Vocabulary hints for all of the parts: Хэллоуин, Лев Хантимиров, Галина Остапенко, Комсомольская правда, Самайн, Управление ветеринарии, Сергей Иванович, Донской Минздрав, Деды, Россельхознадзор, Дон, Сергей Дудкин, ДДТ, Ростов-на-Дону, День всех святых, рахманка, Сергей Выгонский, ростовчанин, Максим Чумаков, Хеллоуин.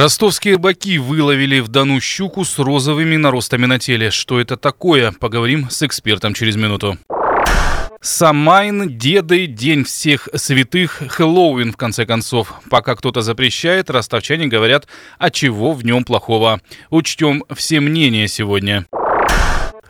Ростовские рыбаки выловили в Дону щуку с розовыми наростами на теле. Что это такое? Поговорим с экспертом через минуту. Самайн, Деды, День всех святых, Хеллоуин, в конце концов. Пока кто-то запрещает, ростовчане говорят, а чего в нем плохого. Учтем все мнения сегодня.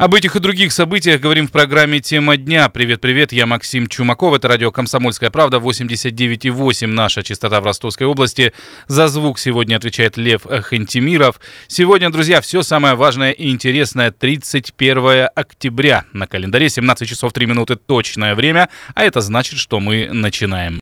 Об этих и других событиях говорим в программе «Тема дня». Привет-привет, я Максим Чумаков. Это радио «Комсомольская правда», 89,8. Наша частота в Ростовской области. За звук сегодня отвечает Лев Хантимиров. Сегодня, друзья, все самое важное и интересное. 31 октября. На календаре 17 часов 3 минуты точное время. А это значит, что мы начинаем.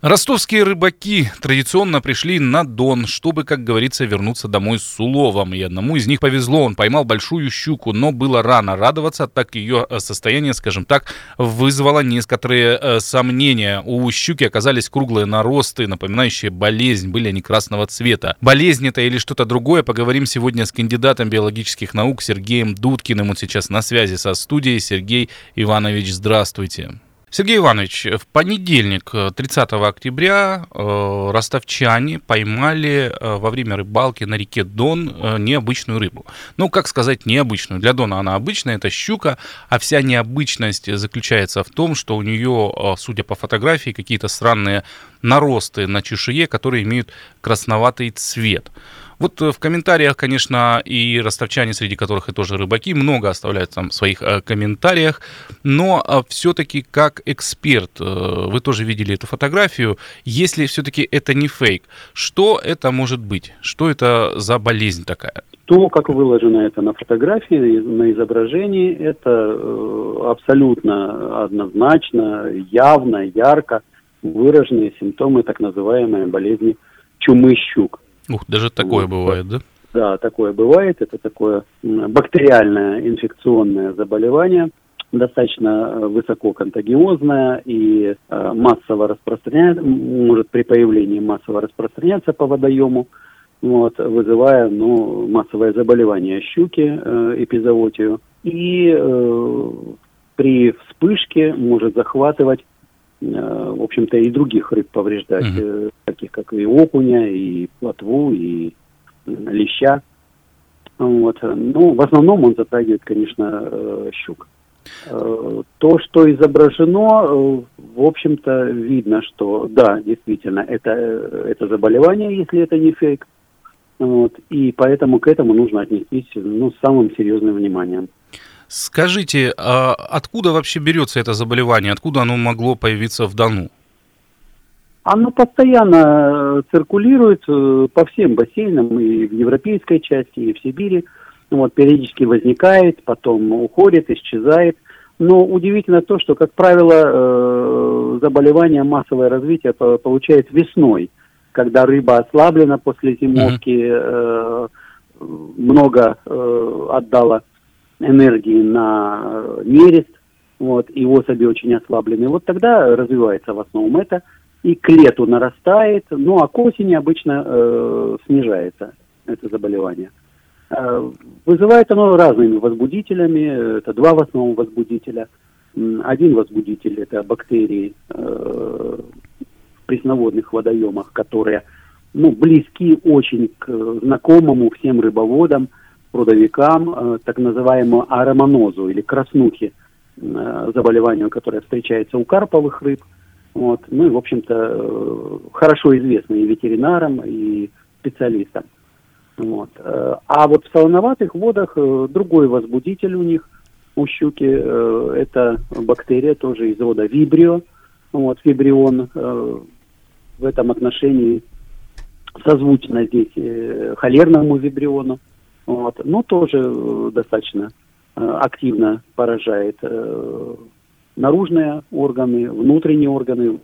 Ростовские рыбаки традиционно пришли на Дон, чтобы, как говорится, вернуться домой с уловом. И одному из них повезло, он поймал большую щуку, но было рано радоваться, так ее состояние, скажем так, вызвало некоторые сомнения. У щуки оказались круглые наросты, напоминающие болезнь, были они красного цвета. Болезнь это или что-то другое, поговорим сегодня с кандидатом биологических наук Сергеем Дудкиным. Он сейчас на связи со студией. Сергей Иванович, здравствуйте. Сергей Иванович, в понедельник, 30 октября, ростовчане поймали во время рыбалки на реке Дон необычную рыбу. Ну, как сказать необычную? Для Дона она обычная, это щука, а вся необычность заключается в том, что у нее, судя по фотографии, какие-то странные наросты на чешуе, которые имеют красноватый цвет. Вот в комментариях, конечно, и ростовчане, среди которых и тоже рыбаки, много оставляют там в своих комментариях, но все-таки как эксперт, вы тоже видели эту фотографию, если все-таки это не фейк, что это может быть? Что это за болезнь такая? То, как выложено это на фотографии, на изображении, это абсолютно однозначно, явно, ярко выраженные симптомы так называемой болезни чумы щук. Ух, даже такое бывает, да? Да, такое бывает. Это такое бактериальное инфекционное заболевание, достаточно высоко контагиозное и массово распространяется, может при появлении массово распространяться по водоему, вот, вызывая массовое заболевание щуки эпизоотию. И при вспышке может захватывать, в общем-то, и других рыб повреждать, таких как и окуня, и плотву, и леща. Вот. Ну, в основном он затрагивает, конечно, щук. То, что изображено, в общем-то, видно, что да, действительно, это заболевание, если это не фейк. Вот. И поэтому к этому нужно отнестись с самым серьезным вниманием. Скажите, а откуда вообще берется это заболевание? Откуда оно могло появиться в Дону? Оно постоянно циркулирует по всем бассейнам, и в европейской части, и в Сибири. Вот, периодически возникает, потом уходит, исчезает. Но удивительно то, что, как правило, заболевание массовое развитие получает весной, когда рыба ослаблена после зимовки, много отдала энергии на нерест, вот, и особи очень ослаблены. Вот тогда развивается в основном это, и к лету нарастает, а к осени обычно снижается это заболевание. Вызывает оно разными возбудителями, это два в основном возбудителя. Один возбудитель – это бактерии в пресноводных водоемах, которые близки очень к знакомому всем рыбоводам, прудовикам, так называемую аромонозу или краснухи, заболеванию, которое встречается у карповых рыб. Вот. В общем-то, хорошо известно и ветеринарам, и специалистам. Вот. А вот в солоноватых водах другой возбудитель у них, у щуки, это бактерия тоже из рода вибрио. Вот, вибрион в этом отношении созвучно здесь холерному вибриону. Вот. Но тоже достаточно активно поражает наружные органы, внутренние органы.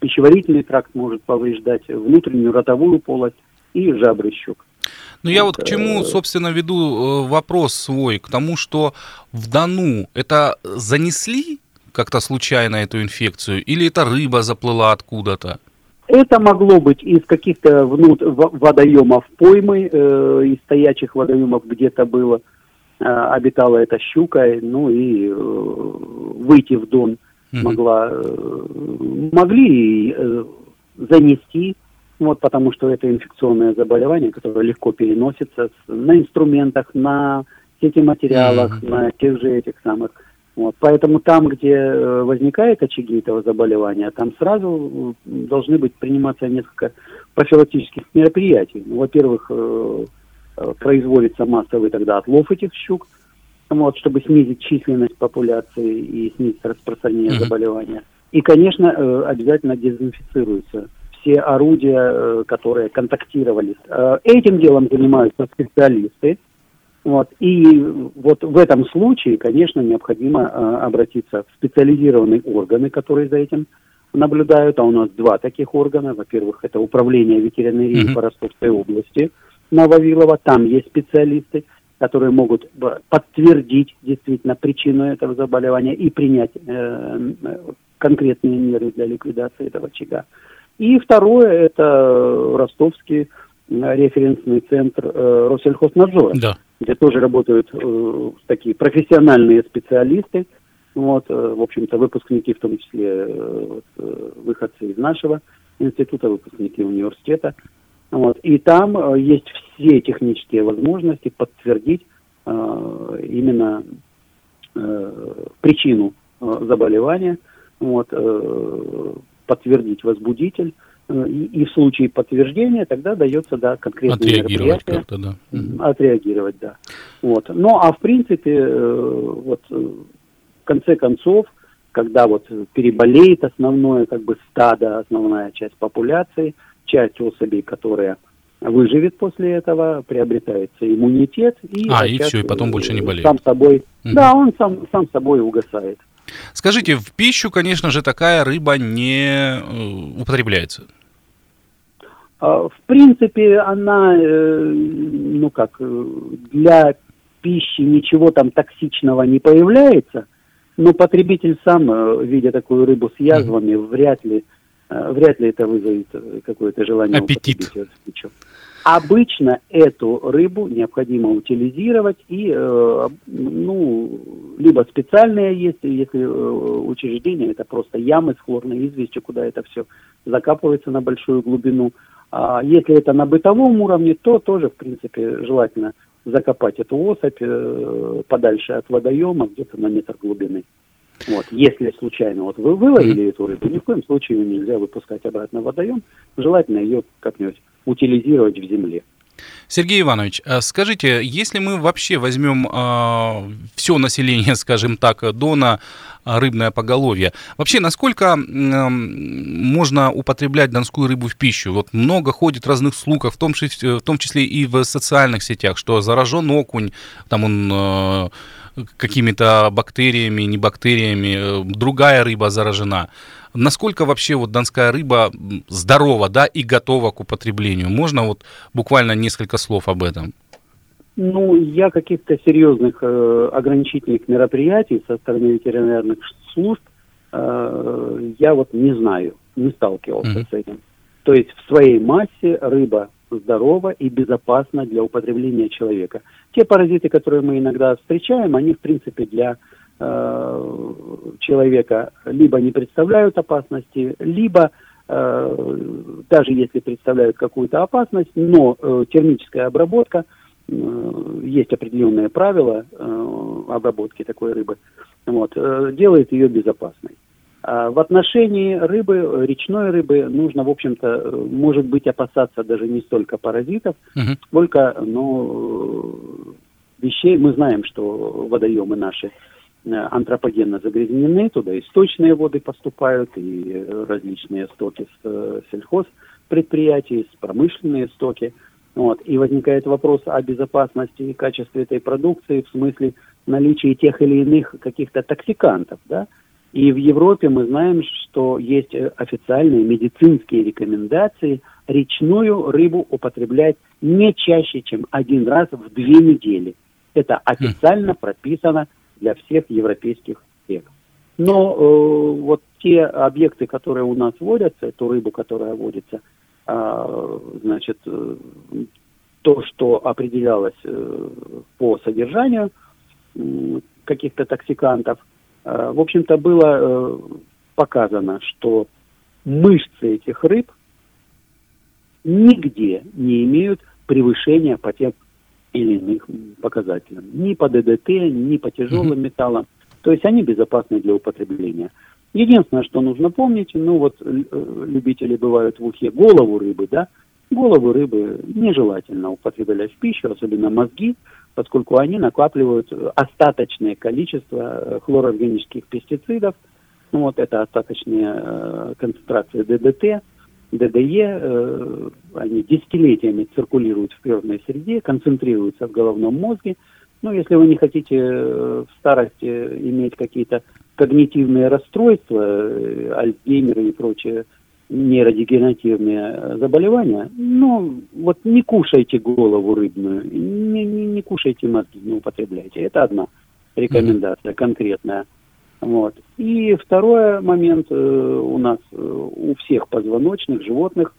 Пищеварительный тракт может повреждать, внутреннюю ротовую полость и жабры щук. Ну, я вот к чему, собственно, веду вопрос свой. К тому, что в Дону это занесли как-то случайно эту инфекцию или это рыба заплыла откуда-то? Это могло быть из каких-то водоемов поймы, из стоячих водоемов где-то было, обитала эта щука, и выйти в Дон могла, могли занести Вот, потому что это инфекционное заболевание, которое легко переносится на инструментах, на сетиматериалах, на тех же этих самых. Вот, поэтому там, где возникают очаги этого заболевания, там сразу должны быть приниматься несколько профилактических мероприятий. Во-первых, производится массовый тогда отлов этих щук, вот, чтобы снизить численность популяции и снизить распространение заболевания. И, конечно, обязательно дезинфицируются все орудия, которые контактировали. Этим делом занимаются специалисты. Вот. И вот в этом случае, конечно, необходимо обратиться в специализированные органы, которые за этим наблюдают. А у нас два таких органа. Во-первых, это Управление ветеринарии по Ростовской области на Вавилова. Там есть специалисты, которые могут подтвердить действительно причину этого заболевания и принять конкретные меры для ликвидации этого очага. И второе, это Ростовский референсный центр Россельхознадзора, где тоже работают такие профессиональные специалисты, вот, в общем-то, выпускники, в том числе выходцы из нашего института, выпускники университета. Вот, и там есть все технические возможности подтвердить именно причину заболевания, вот, подтвердить возбудитель. И в случае подтверждения тогда дается, да, конкретное мероприятие. Отреагировать как-то, да. Отреагировать, да. Вот. Ну, а в принципе, вот, в конце концов, когда вот переболеет основное, как бы, стадо, основная часть популяции, часть особей, которая выживет после этого, приобретается иммунитет. И и все, и потом больше не болеет. Сам собой, да, он сам собой угасает. Скажите, в пищу, конечно же, такая рыба не употребляется? В принципе, она, ну как, для пищи ничего там токсичного не появляется, но потребитель сам, видя такую рыбу с язвами, вряд ли это вызовет какое-то желание употребить пищу. Обычно эту рыбу необходимо утилизировать и, либо специальное есть, если учреждение, это просто ямы с хлорной известью, куда это все закапывается на большую глубину. А если это на бытовом уровне, то тоже, в принципе, желательно закопать эту особь подальше от водоема, где-то на метр глубины. Вот, если случайно вот вы выловили эту рыбу, ни в коем случае ее нельзя выпускать обратно в водоем, желательно ее как-нибудь утилизировать в земле. Сергей Иванович, скажите, если мы вообще возьмем все население, скажем так, Дона, рыбное поголовье, вообще насколько можно употреблять донскую рыбу в пищу? Вот много ходит разных слухов, в том числе и в социальных сетях, что заражен окунь, там он какими-то бактериями, не бактериями, другая рыба заражена. Насколько вообще вот донская рыба здорова, да, и готова к употреблению? Можно вот буквально несколько слов об этом? Ну, я каких-то серьезных ограничительных мероприятий со стороны ветеринарных служб я вот не знаю, не сталкивался с этим. То есть в своей массе рыба здорова и безопасна для употребления человека. Те паразиты, которые мы иногда встречаем, они в принципе для человека либо не представляют опасности, либо даже если представляют какую-то опасность, но термическая обработка, есть определенные правила обработки такой рыбы, вот, делает ее безопасной. А в отношении рыбы, речной рыбы, нужно, в общем-то, может быть, опасаться даже не столько паразитов, сколько вещей. Мы знаем, что водоемы наши антропогенно загрязнены, туда и сточные воды поступают, и различные стоки с сельхозпредприятий, с промышленные стоки. Вот. И возникает вопрос о безопасности и качестве этой продукции в смысле наличия тех или иных каких-то токсикантов. Да? И в Европе мы знаем, что есть официальные медицинские рекомендации речную рыбу употреблять не чаще, чем один раз в 2 недели. Это официально прописано для всех европейских рек. Но вот те объекты, которые у нас водятся, эту рыбу, которая водится, значит, то, что определялось по содержанию каких-то токсикантов, в общем-то, было показано, что мышцы этих рыб нигде не имеют превышения по тем или иных показателям. Ни по ДДТ, ни по тяжелым металлам. То есть они безопасны для употребления. Единственное, что нужно помнить, любители бывают в ухе, голову рыбы, да? Голову рыбы нежелательно употреблять в пищу, особенно мозги, поскольку они накапливают остаточное количество хлорорганических пестицидов. Это остаточные концентрации ДДТ, ДДЕ, они десятилетиями циркулируют в природной среде, концентрируются в головном мозге. Если вы не хотите в старости иметь какие-то когнитивные расстройства, Альцгеймер и прочие нейродегенеративные заболевания, не кушайте голову рыбную, не кушайте мозги, не употребляйте. Это одна рекомендация конкретная. И второй момент, у нас у всех позвоночных животных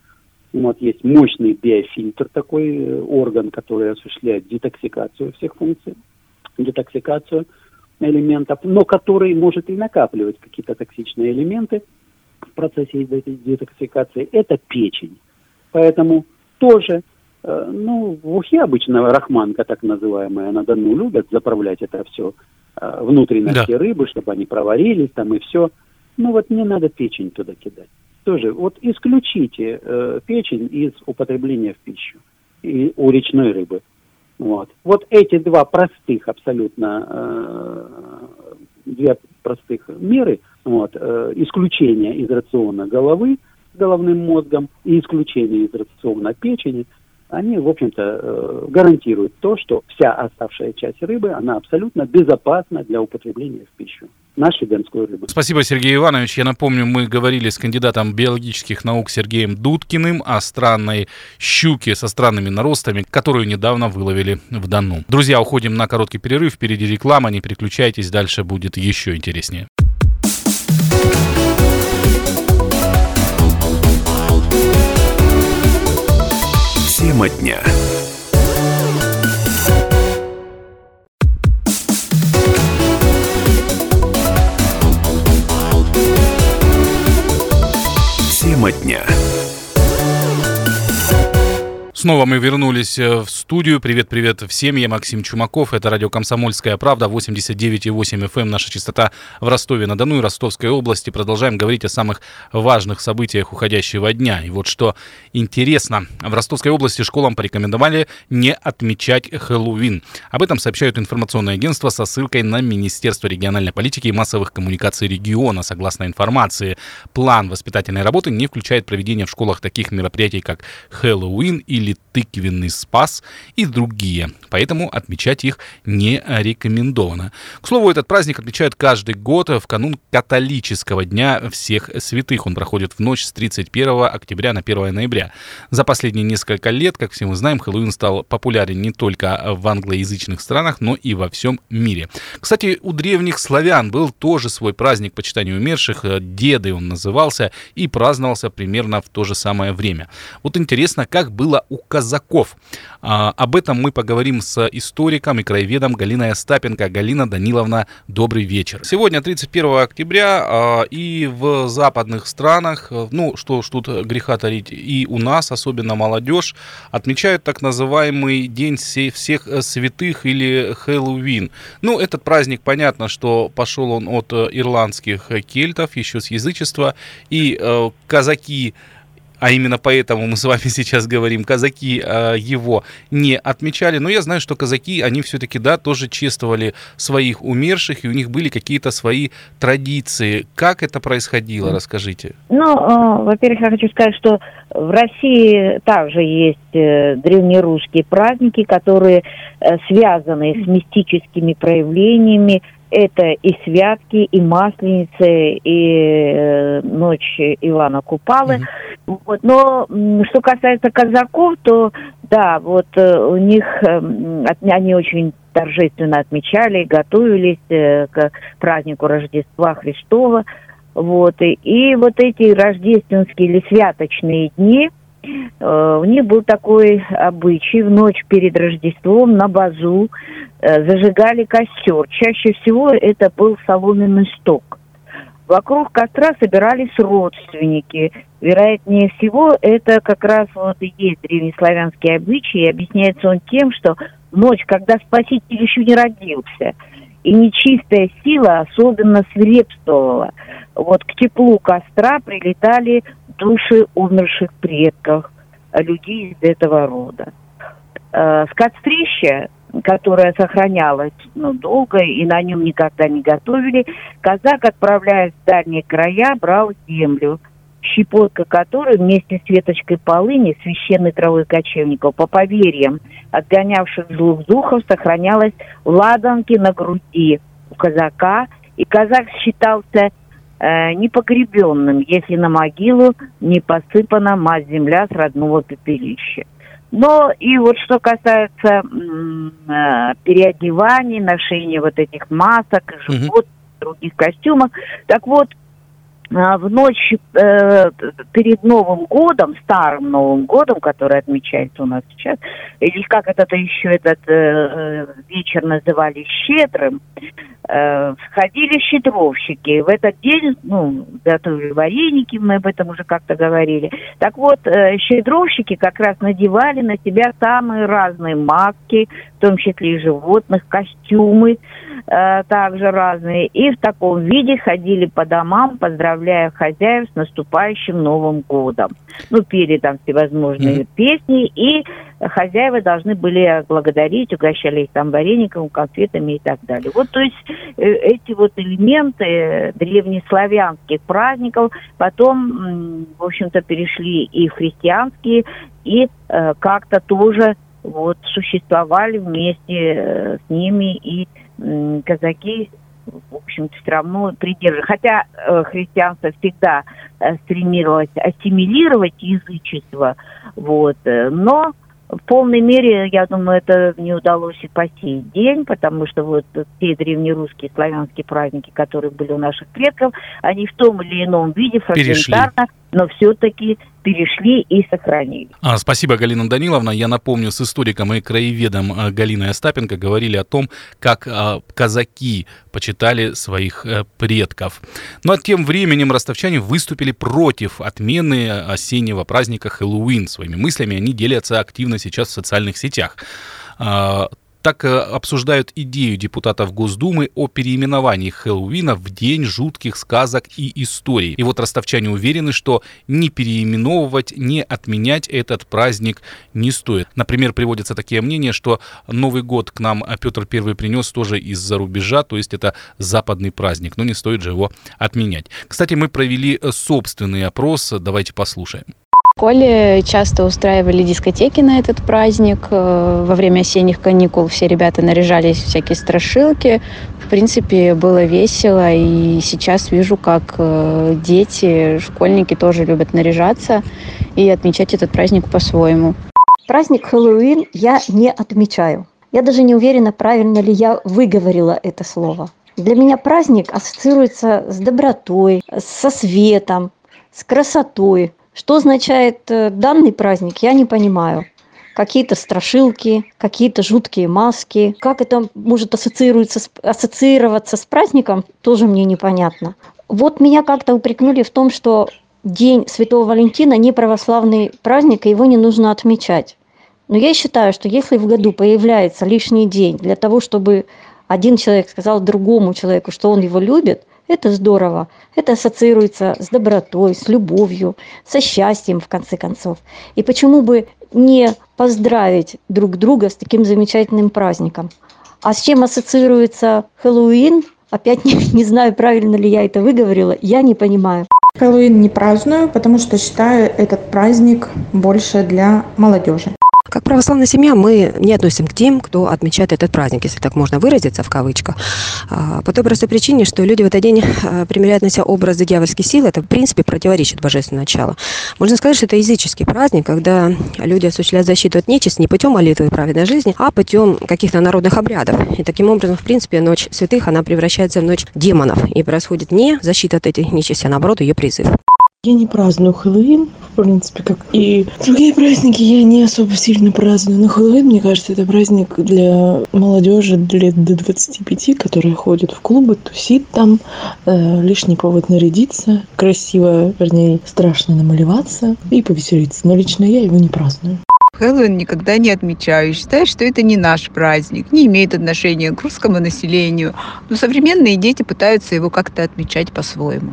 есть мощный биофильтр, такой орган, который осуществляет детоксикацию всех функций, детоксикацию элементов, но который может и накапливать какие-то токсичные элементы в процессе детоксикации. Это печень. Поэтому тоже, в ухе обычно рахманка, так называемая, на Дону любят заправлять это все, внутренности рыбы, чтобы они проварились там и все. Не надо печень туда кидать. Тоже исключите печень из употребления в пищу и у речной рыбы. Эти два простых абсолютно две простых меры, исключение из рациона головы с головным мозгом и исключение из рациона печени, они, в общем-то, гарантируют то, что вся оставшая часть рыбы, она абсолютно безопасна для употребления в пищу. Нашей донской рыбы. Спасибо, Сергей Иванович. Я напомню, мы говорили с кандидатом биологических наук Сергеем Дудкиным о странной щуке со странными наростами, которую недавно выловили в Дону. Друзья, уходим на короткий перерыв. Впереди реклама. Не переключайтесь, дальше будет еще интереснее. Тема дня. Тема дня. Снова мы вернулись в студию. Привет-привет всем. Я Максим Чумаков. Это радио «Комсомольская правда», 89,8 FM. Наша частота в Ростове-на-Дону и Ростовской области. Продолжаем говорить о самых важных событиях уходящего дня. И вот что интересно. В Ростовской области школам порекомендовали не отмечать Хэллоуин. Об этом сообщают информационные агентства со ссылкой на Министерство региональной политики и массовых коммуникаций региона. Согласно информации, план воспитательной работы не включает проведение в школах таких мероприятий, как Хэллоуин или тыквенный спас и другие. Поэтому отмечать их не рекомендовано. К слову, этот праздник отмечают каждый год в канун католического Дня всех святых. Он проходит в ночь с 31 октября на 1 ноября. За последние несколько лет, как все мы знаем, Хэллоуин стал популярен не только в англоязычных странах, но и во всем мире. Кстати, у древних славян был тоже свой праздник почитания умерших. Деды он назывался и праздновался примерно в то же самое время. Вот интересно, как было у казаков. Об этом мы поговорим с историком и краеведом Галиной Остапенко. Галина Даниловна, добрый вечер. Сегодня 31 октября, и в западных странах, что ж тут греха таить, и у нас, особенно молодежь, отмечают так называемый День всех святых или Хэллоуин. Этот праздник, понятно, что пошел он от ирландских кельтов, еще с язычества, и казаки, а именно поэтому мы с вами сейчас говорим, казаки его не отмечали. Но я знаю, что казаки, они все-таки, тоже чествовали своих умерших, и у них были какие-то свои традиции. Как это происходило, расскажите. Во-первых, я хочу сказать, что в России также есть древнерусские праздники, которые связаны с мистическими проявлениями. Это и святки, и масленицы, и ночь Ивана Купалы. Mm-hmm. Но что касается казаков, то у них они очень торжественно отмечали, готовились к празднику Рождества Христова. И эти рождественские или святочные дни, у них был такой обычай: в ночь перед Рождеством на базу зажигали костер. Чаще всего это был соломенный стог. Вокруг костра собирались родственники, Вероятнее всего, это как раз вот и есть древнеславянские обычаи, и объясняется он тем, что ночь, когда Спаситель еще не родился, и нечистая сила особенно свирепствовала. Вот к теплу костра прилетали души умерших предков, людей из этого рода. Скотстрища, которая сохранялась долго и на нем никогда не готовили, казак, отправляясь в дальние края, брал землю, щепотка которой вместе с веточкой полыни, священной травой кочевников, по поверьям отгонявших злых духов, сохранялась в ладанке на груди у казака, и казак считался непогребенным, если на могилу не посыпана мазь земля с родного пепелища. Но и вот что касается переодеваний, ношения вот этих масок, живот, других костюмов, так вот, в ночь перед Новым годом, старым Новым годом, который отмечается у нас сейчас, или как это-то еще этот вечер называли щедрым, сходили щедровщики. В этот день, готовили вареники, мы об этом уже как-то говорили. Так вот, щедровщики как раз надевали на себя самые разные маски, в том числе и животных, костюмы также разные. И в таком виде ходили по домам, поздравляя хозяев с наступающим Новым годом. Пели там всевозможные песни, и хозяева должны были благодарить, угощали их там вареником, конфетами и так далее. Вот, то есть, эти вот элементы древнеславянских праздников потом, в общем-то, перешли и в христианские, и как-то тоже вот существовали вместе с ними, и казаки, в общем-то, все равно придерживались. Хотя христианство всегда стремилось ассимилировать язычество, но в полной мере, я думаю, это не удалось и по сей день, потому что вот те древнерусские славянские праздники, которые были у наших предков, они в том или ином виде фрагментарно, но все-таки перешли и сохранили. Спасибо, Галина Даниловна. Я напомню, с историком и краеведом Галиной Остапенко говорили о том, как казаки почитали своих предков. А тем временем ростовчане выступили против отмены осеннего праздника Хэллоуин. Своими мыслями они делятся активно сейчас в социальных сетях. Так обсуждают идею депутатов Госдумы о переименовании Хэллоуина в День жутких сказок и историй. И вот ростовчане уверены, что ни переименовывать, ни отменять этот праздник не стоит. Например, приводятся такие мнения, что Новый год к нам Петр I принес тоже из-за рубежа, то есть это западный праздник, но не стоит же его отменять. Кстати, мы провели собственный опрос, давайте послушаем. В школе часто устраивали дискотеки на этот праздник. Во время осенних каникул все ребята наряжались в всякие страшилки. В принципе, было весело. И сейчас вижу, как дети, школьники тоже любят наряжаться и отмечать этот праздник по-своему. Праздник Хэллоуин я не отмечаю. Я даже не уверена, правильно ли я выговорила это слово. Для меня праздник ассоциируется с добротой, со светом, с красотой. Что означает данный праздник, я не понимаю. Какие-то страшилки, какие-то жуткие маски. Как это может ассоциироваться с праздником, тоже мне непонятно. Вот меня как-то упрекнули в том, что День Святого Валентина не православный праздник, и его не нужно отмечать. Но я считаю, что если в году появляется лишний день для того, чтобы один человек сказал другому человеку, что он его любит, это здорово. Это ассоциируется с добротой, с любовью, со счастьем, в конце концов. И почему бы не поздравить друг друга с таким замечательным праздником? А с чем ассоциируется Хэллоуин? Опять не знаю, правильно ли я это выговорила, я не понимаю. Хэллоуин не праздную, потому что считаю этот праздник больше для молодежи. Как православная семья мы не относим к тем, кто отмечает этот праздник, если так можно выразиться, в кавычках, по той простой причине, что люди в этот день примеряют на себя образы дьявольских сил. Это, в принципе, противоречит божественному началу. Можно сказать, что это языческий праздник, когда люди осуществляют защиту от нечисти не путем молитвы и праведной жизни, а путем каких-то народных обрядов. И таким образом, в принципе, Ночь святых, она превращается в Ночь демонов. И происходит не защита от этих нечисти, а наоборот, ее призыв. Я не праздную Хэллоуин, в принципе, как и другие праздники я не особо сильно праздную. Но Хэллоуин, мне кажется, это праздник для молодежи лет до 25, которая ходит в клубы, тусит там, лишний повод нарядиться, красиво, вернее, страшно намалеваться и повеселиться. Но лично я его не праздную. Хэллоуин никогда не отмечаю. Считаю, что это не наш праздник, не имеет отношения к русскому населению. Но современные дети пытаются его как-то отмечать по-своему.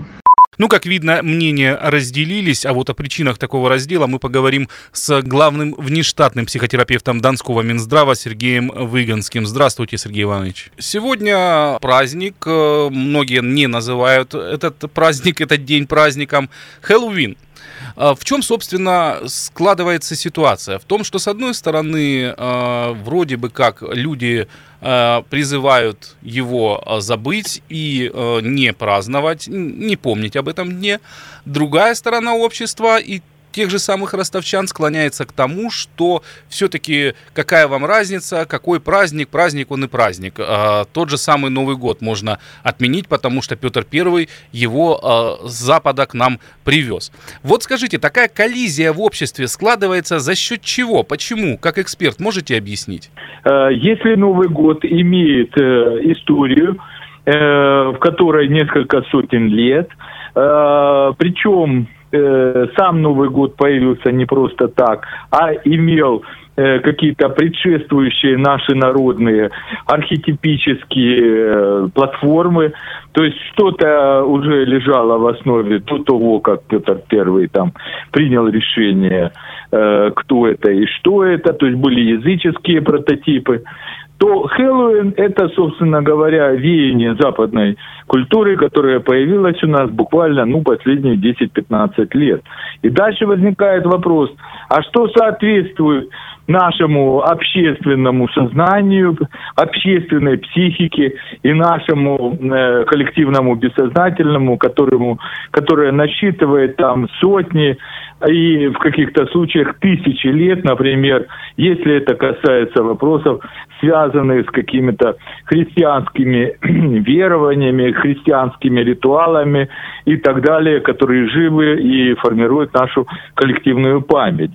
Ну, как видно, мнения разделились, а вот о причинах такого раздела мы поговорим с главным внештатным психотерапевтом Донского Минздрава Сергеем Выгонским. Здравствуйте, Сергей Иванович. Сегодня праздник, многие не называют этот праздник, этот день праздником, Хэллоуин. В чем, собственно, складывается ситуация? В том, что, с одной стороны, вроде бы как люди призывают его забыть и не праздновать, не помнить об этом дне. Другая сторона общества и тех же самых ростовчан склоняется к тому, что все-таки какая вам разница, какой праздник, праздник он и праздник. Тот же самый Новый год можно отменить, потому что Петр I его с Запада к нам привез. Вот скажите, такая коллизия в обществе складывается за счет чего? Почему? Как эксперт можете объяснить? Если Новый год имеет историю, в которой несколько сотен лет, причем сам Новый год появился не просто так, а имел какие-то предшествующие наши народные архетипические платформы. То есть что-то уже лежало в основе до того, как Петр I там принял решение, кто это и что это. То есть были языческие прототипы. То Хэллоуин – это, собственно говоря, веяние западной культуры, которая появилась у нас буквально последние 10-15 лет. И дальше возникает вопрос, а что соответствует нашему общественному сознанию, общественной психике и нашему коллективному бессознательному, которое насчитывает там сотни и в каких-то случаях тысячи лет, например, если это касается вопросов, связанных с какими-то христианскими верованиями, христианскими ритуалами и так далее, которые живы и формируют нашу коллективную память.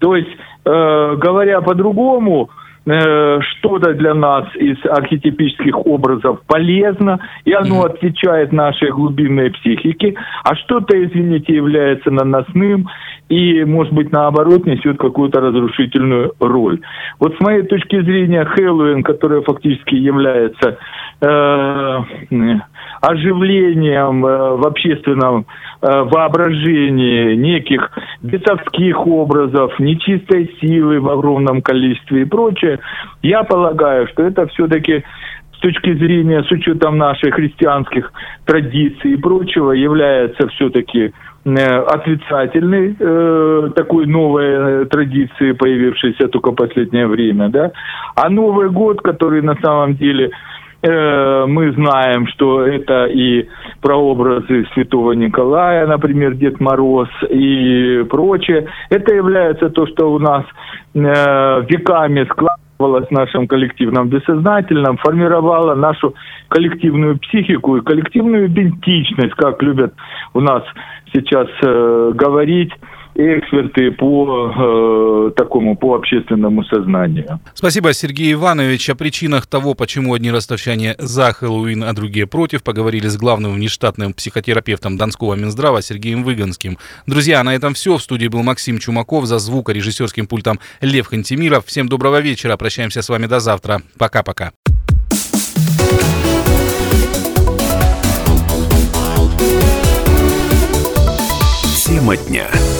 То есть, говоря по-другому, что-то для нас из архетипических образов полезно, и оно отвечает нашей глубинной психике, а что-то, извините, является наносным и, может быть, наоборот, несет какую-то разрушительную роль. Вот с моей точки зрения, Хэллоуин, который фактически является оживлением в общественном воображении неких бесовских образов, нечистой силы в огромном количестве и прочее, я полагаю, что это все-таки с точки зрения, с учетом наших христианских традиций и прочего, является все-таки отрицательной такой новой традиции, появившейся только в последнее время, да? А Новый год, который на самом деле... Мы знаем, что это и прообразы Святого Николая, например, Дед Мороз и прочее. Это является то, что у нас веками складывалось в нашем коллективном бессознательном, формировало нашу коллективную психику и коллективную идентичность, как любят у нас сейчас говорить эксперты по по общественному сознанию. Спасибо, Сергей Иванович. О причинах того, почему одни ростовчане за Хэллоуин, а другие против, поговорили с главным внештатным психотерапевтом Донского Минздрава Сергеем Выгонским. Друзья, на этом все. В студии был Максим Чумаков, за звукорежиссерским пультом Лев Хантимиров. Всем доброго вечера. Прощаемся с вами до завтра. Пока-пока. Тема дня.